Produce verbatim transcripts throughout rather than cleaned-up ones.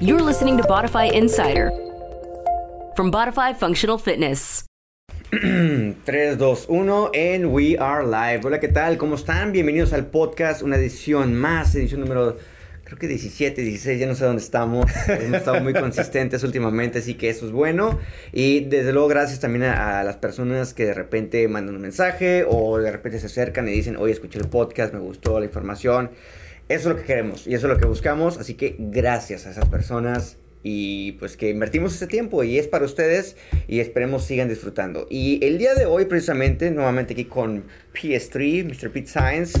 You're listening to Bodify Insider from Bodify Functional Fitness. three, two, one, and we are live. Hola, ¿qué tal? ¿Cómo están? Bienvenidos al podcast, una edición más, edición número, creo que diecisiete, dieciséis, ya no sé dónde estamos. Hemos estado muy consistentes últimamente, así que eso es bueno. Y desde luego, gracias también a, a las personas que de repente mandan un mensaje o de repente se acercan y dicen, oye, escuché el podcast, me gustó la información. Eso es lo que queremos y eso es lo que buscamos, así que gracias a esas personas. Y pues que invertimos este tiempo y es para ustedes y esperemos sigan disfrutando. Y el día de hoy precisamente, nuevamente aquí con P S tres, mister Pete Sainz,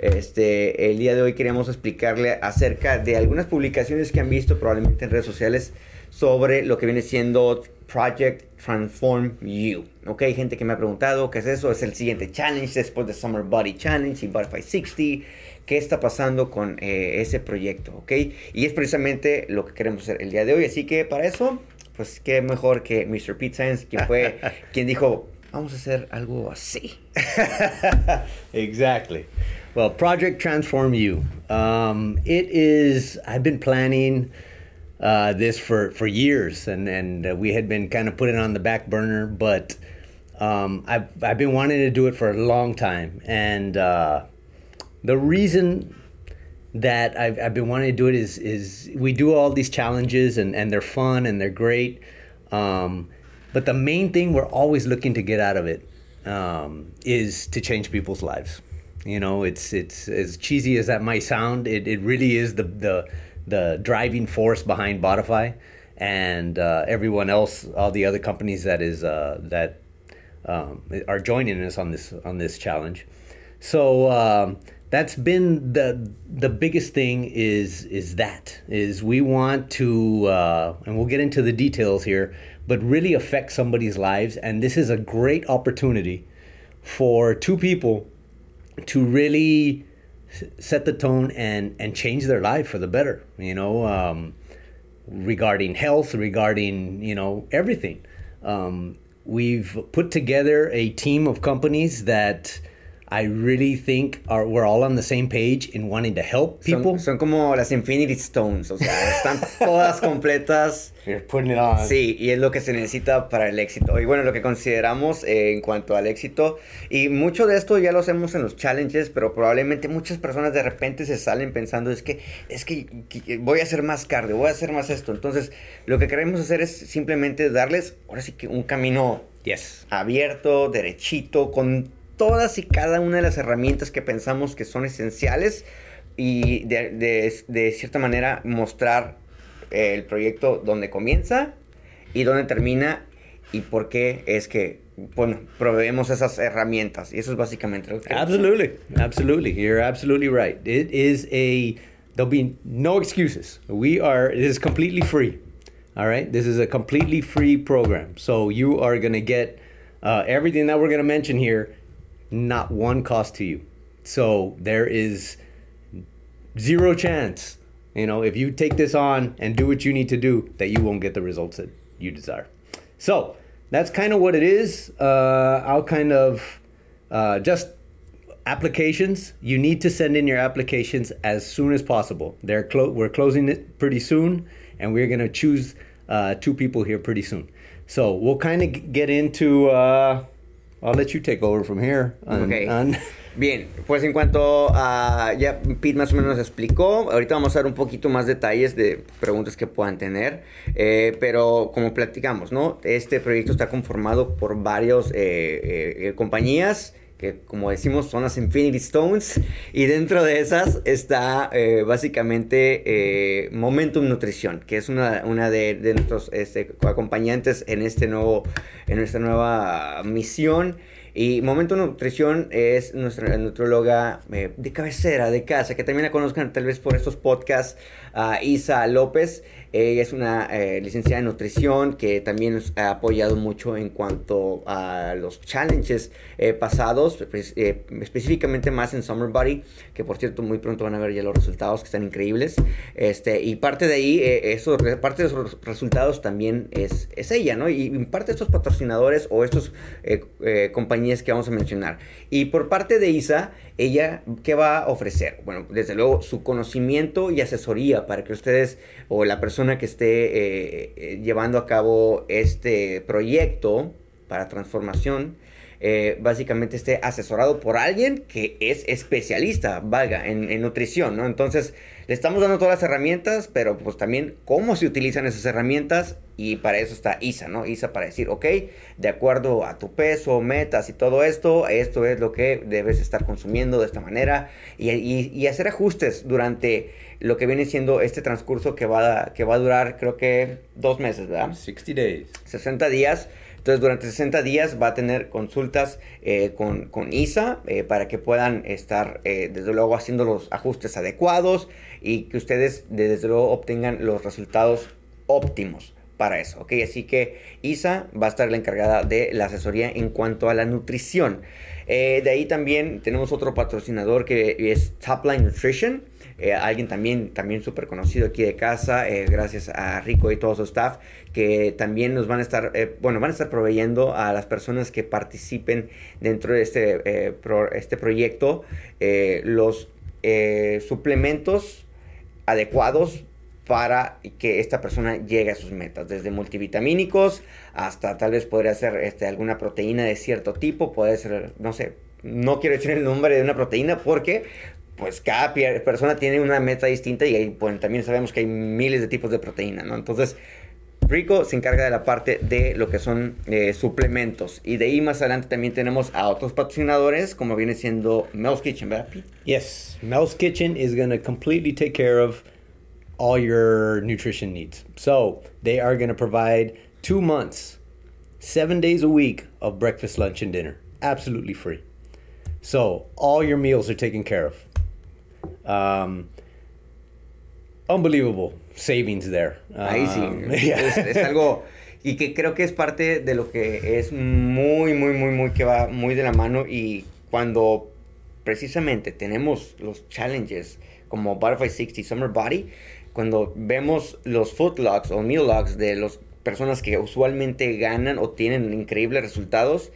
este, el día de hoy queremos explicarle acerca de algunas publicaciones que han visto probablemente en redes sociales sobre lo que viene siendo Project Transform You. Ok, gente que me ha preguntado qué es eso, es el siguiente challenge después de Summer Body Challenge y Bodify sesenta. ¿Qué está pasando con eh, ese proyecto? ¿Ok? Y es precisamente lo que queremos hacer el día de hoy. Así que para eso, pues qué mejor que mister Pete Sainz, quien fue, quien dijo, vamos a hacer algo así. Exactly. Well, Project Transform You. Um, it is, I've been planning uh, this for, for years, and, and uh, we had been kind of putting it on the back burner, but um, I've, I've been wanting to do it for a long time, and uh, the reason that I've, I've been wanting to do it is is we do all these challenges and, and they're fun and they're great. Um, but the main thing we're always looking to get out of it um, is to change people's lives. You know, it's it's as cheesy as that might sound, it, it really is the, the the driving force behind Bodify and uh, everyone else, all the other companies that is uh, that um, are joining us on this on this challenge. So um, that's been the the biggest thing is is that is we want to uh, and we'll get into the details here, but really affect somebody's lives, and this is a great opportunity for two people to really set the tone and and change their life for the better, you know, um, regarding health, regarding, you know, everything. Um, we've put together a team of companies that I really think are, we're all on the same page in wanting to help people. Son, son como las Infinity Stones, o sea, están todas completas. You're putting it on. Sí, y es lo que se necesita para el éxito. Y bueno, lo que consideramos eh, en cuanto al éxito, y mucho de esto ya lo hacemos en los challenges, pero probablemente muchas personas de repente se salen pensando, es que, es que, que voy a hacer más cardio, voy a hacer más esto. Entonces, lo que queremos hacer es simplemente darles, ahora sí que un camino yes. abierto, derechito, con todas y cada una de las herramientas que pensamos que son esenciales y de, de, de cierta manera mostrar el proyecto donde comienza y donde termina y por qué es que, bueno, proveemos esas herramientas. Y eso es básicamente lo que... Absolutely, absolutely. You're absolutely right. It is a... There'll be no excuses. We are... It is completely free. All right? This is a completely free program. So you are going to get uh, everything that we're going to mention here, not one cost to you. So there is zero chance, you know, if you take this on and do what you need to do, that you won't get the results that you desire. So that's kind of what it is. Uh, I'll kind of uh, just applications. You need to send in your applications as soon as possible. They're clo- We're closing it pretty soon, and we're going to choose uh, two people here pretty soon. So we'll kind of g- get into... Uh, I'll let you take over from here. On, okay. On. Bien, pues en cuanto a, ya Pete más o menos explicó, ahorita vamos a dar un poquito más detalles de preguntas que puedan tener, eh, pero como platicamos, ¿no? Este proyecto está conformado por varias eh, eh, compañías, que como decimos son las Infinity Stones, y dentro de esas está eh, básicamente eh, Momentum Nutrition, que es una, una de, de nuestros este, acompañantes en, este nuevo, en esta nueva misión. Y Momentum Nutrition es nuestra nutróloga eh, de cabecera, de casa, que también la conozcan tal vez por estos podcasts, uh, Isa López. Ella es una eh, licenciada en nutrición que también nos ha apoyado mucho en cuanto a los challenges eh, pasados, eh, específicamente más en Summer Body, que por cierto muy pronto van a ver ya los resultados que están increíbles. Este, y parte de ahí, eh, eso, parte de esos resultados también es, es ella, ¿no? Y parte de estos patrocinadores o estos eh, eh, compañías que vamos a mencionar. Y por parte de Isa, ella, ¿qué va a ofrecer? Bueno, desde luego su conocimiento y asesoría ayuda para que ustedes o la persona que esté eh, eh, llevando a cabo este proyecto para transformación, eh, básicamente esté asesorado por alguien que es especialista, valga, en, en nutrición, ¿no? Entonces, le estamos dando todas las herramientas, pero pues también cómo se utilizan esas herramientas, y para eso está Isa, ¿no? Isa para decir, ok, de acuerdo a tu peso, metas y todo esto, esto es lo que debes estar consumiendo de esta manera, y, y, y hacer ajustes durante lo que viene siendo este transcurso que va a, que va a durar, creo que dos meses, ¿verdad? sesenta días. sesenta días. Entonces, durante sesenta días va a tener consultas eh, con, con Isa eh, para que puedan estar, eh, desde luego, haciendo los ajustes adecuados y que ustedes, desde luego, obtengan los resultados óptimos para eso, ¿ok? Así que Isa va a estar la encargada de la asesoría en cuanto a la nutrición. Eh, de ahí también tenemos otro patrocinador que es TopLine Nutrition. Eh, alguien también, también súper conocido aquí de casa, eh, gracias a Rico y todo su staff, que también nos van a estar, eh, bueno, van a estar proveyendo a las personas que participen dentro de este, eh, pro, este proyecto eh, los eh, suplementos adecuados para que esta persona llegue a sus metas, desde multivitamínicos hasta tal vez podría ser este, alguna proteína de cierto tipo, puede ser, no sé, no quiero decir el nombre de una proteína porque pues cada persona tiene una meta distinta y ahí, bueno, también sabemos que hay miles de tipos de proteína, ¿no? Entonces, Rico se encarga de la parte de lo que son eh, suplementos. Y de ahí más adelante también tenemos a otros patrocinadores, como viene siendo Mel's Kitchen, ¿verdad, Pete? Yes, Mel's Kitchen is going to completely take care of all your nutrition needs. So, they are going to provide two months, seven days a week of breakfast, lunch, and dinner. Absolutely free. So, all your meals are taken care of. Um, unbelievable savings there. Um, Ahí sí, yeah. es, es algo, y que creo que es parte de lo que es muy, muy, muy, muy, que va muy de la mano, y cuando precisamente tenemos los challenges como Bodify sixty, Summer Body, cuando vemos los food logs o meal logs de las personas que usualmente ganan o tienen increíbles resultados,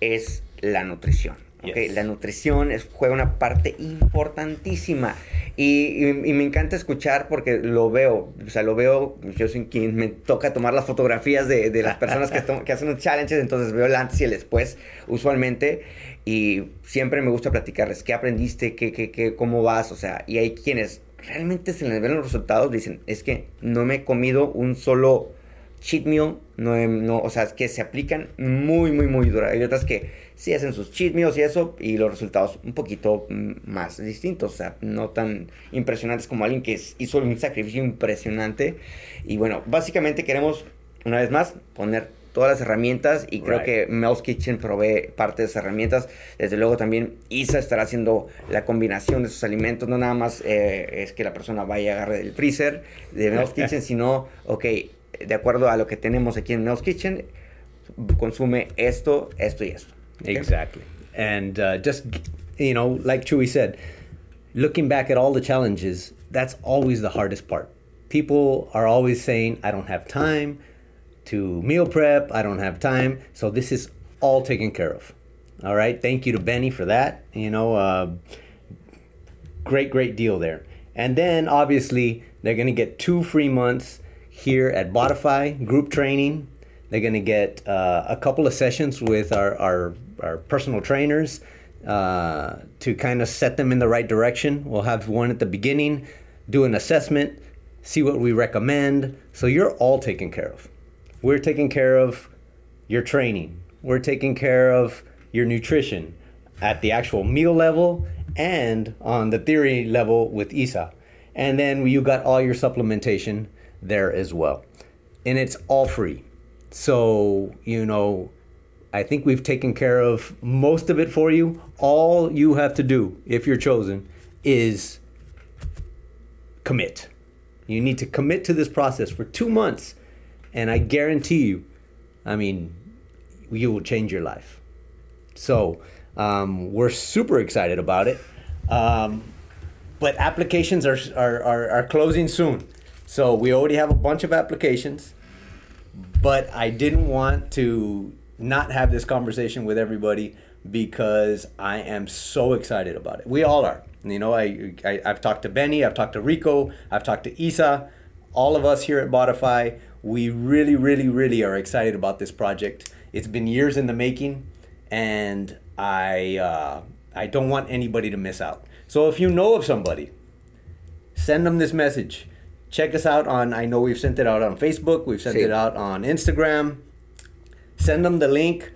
es la nutrición. Okay, yes. La nutrición es, juega una parte importantísima y, y, y me encanta escuchar porque lo veo, o sea, lo veo, yo soy quien me toca tomar las fotografías de, de las personas que, to- que hacen los challenges, entonces veo el antes y el después usualmente y siempre me gusta platicarles qué aprendiste, qué, qué, qué, cómo vas, o sea, y hay quienes realmente se les ven los resultados, dicen, es que no me he comido un solo cheat meal, no, no, o sea, es que se aplican muy, muy, muy dura. Hay otras que sí hacen sus cheat meals y eso, y los resultados un poquito más distintos, o sea, no tan impresionantes como alguien que hizo un sacrificio impresionante. Y bueno, básicamente queremos, una vez más, poner todas las herramientas, y creo right. que Mel's Kitchen provee parte de esas herramientas. Desde luego también Isa estará haciendo la combinación de sus alimentos, no nada más eh, es que la persona vaya y agarre del freezer de Mel's Kitchen, sino, ok, de acuerdo a lo que tenemos aquí en Mel's Kitchen, consume esto, esto y esto. Okay? Exactly. And uh, just, you know, like Chuy said, looking back at all the challenges, that's always the hardest part. People are always saying, I don't have time to meal prep, I don't have time. So this is all taken care of. All right. Thank you to Benny for that. You know, uh, great, great deal there. And then, obviously, they're going to get two free months here at Bodify group training. They're going to get uh, a couple of sessions with our, our, our personal trainers uh, to kind of set them in the right direction. We'll have one at the beginning, do an assessment, see what we recommend. So you're all taken care of. We're taking care of your training. We're taking care of your nutrition at the actual meal level and on the theory level with Isa. And then you got all your supplementation there as well, and it's all free. So, you know, I think we've taken care of most of it for you. All you have to do, if you're chosen, is commit. You need to commit to this process for two months, and I guarantee you, I mean, you will change your life. So um we're super excited about it, um but applications are are are, are closing soon. So we already have a bunch of applications, but I didn't want to not have this conversation with everybody because I am so excited about it. We all are. You know, I, I, I've talked to Benny, I've talked to Rico, I've talked to Isa. All of us here at Bodify, we really, really, really are excited about this project. It's been years in the making, and I uh, I don't want anybody to miss out. So if you know of somebody, send them this message. Check us out on, I know we've sent it out on Facebook, we've sent See. it out on Instagram. Send them the link.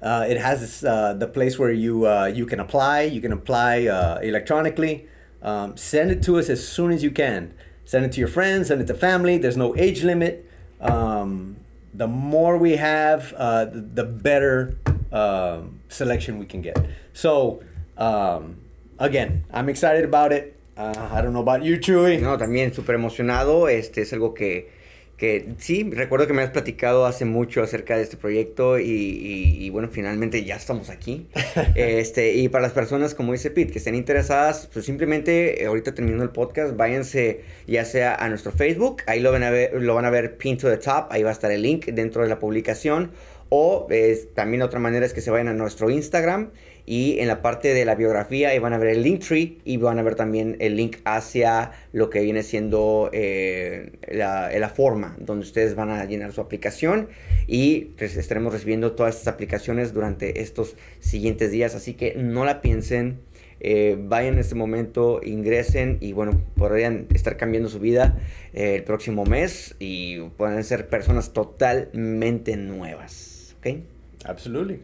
Uh, it has uh, the place where you uh, you can apply. You can apply uh, electronically. Um, send it to us as soon as you can. Send it to your friends. Send it to family. There's no age limit. Um, the more we have, uh, the, the better uh, selection we can get. So, um, again, I'm excited about it. Uh, I don't know about you, Chuy. No, también súper emocionado. Este es algo que... que sí, recuerdo que me has platicado hace mucho acerca de este proyecto y, y, y bueno, finalmente ya estamos aquí. Este, y para las personas, como dice Pete, que estén interesadas, pues simplemente ahorita terminando el podcast, váyanse ya sea a nuestro Facebook, ahí lo van a ver, lo van a ver pinned to the top, ahí va a estar el link dentro de la publicación. O eh, también otra manera es que se vayan a nuestro Instagram y en la parte de la biografía ahí van a ver el Linktree y van a ver también el link hacia lo que viene siendo eh, la, la forma donde ustedes van a llenar su aplicación y pues, estaremos recibiendo todas estas aplicaciones durante estos siguientes días. Así que no la piensen, eh, vayan en este momento, ingresen y bueno, podrían estar cambiando su vida eh, el próximo mes y pueden ser personas totalmente nuevas. Okay. Absolutely.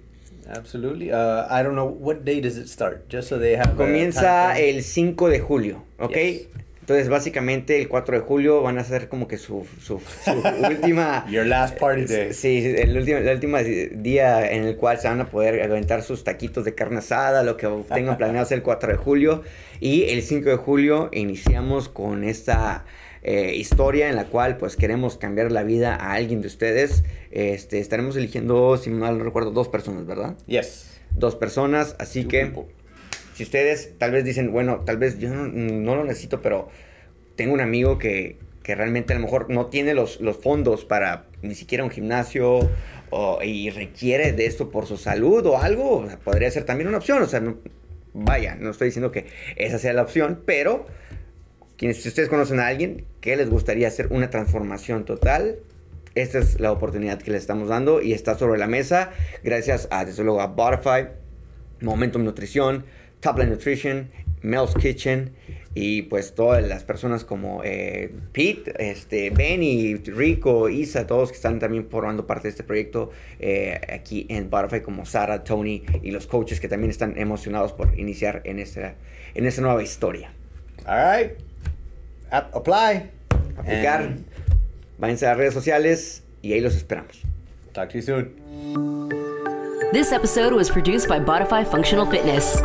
Absolutely. Uh, I don't know, what day does it start? Just so they have Comienza el cinco de julio, okay? Yes. Entonces, básicamente, el cuatro de julio van a hacer como que su, su, su última... Your last party day. Sí, el último, el último día en el cual se van a poder aventar sus taquitos de carne asada, lo que tengan planeado hacer el cuatro de julio. Y el cinco de julio iniciamos con esta... Eh, historia en la cual pues queremos cambiar la vida a alguien de ustedes. Este, estaremos eligiendo, si mal no recuerdo, dos personas, ¿verdad? Yes. Dos personas, así Two que people. Si ustedes tal vez dicen, bueno, tal vez yo no, no lo necesito, pero tengo un amigo que, que realmente a lo mejor no tiene los, los fondos para ni siquiera un gimnasio o, y requiere de esto por su salud o algo, o sea, podría ser también una opción. O sea, no, vaya, no estoy diciendo que esa sea la opción, pero... Quienes, si ustedes conocen a alguien que les gustaría hacer una transformación total, esta es la oportunidad que les estamos dando y está sobre la mesa. Gracias a, desde luego, a Bodify, Momentum Nutrition, TopLine Nutrition, Mel's Kitchen y pues todas las personas como eh, Pete, este, Benny, Rico, Isa, todos que están también formando parte de este proyecto eh, aquí en Bodify, como Sara, Tony y los coaches que también están emocionados por iniciar en esta, en esta nueva historia. All right. App, apply. Aplicar. And váyanse a las redes sociales y ahí los esperamos. Talk to you soon. This episode was produced by Bodify Functional Fitness.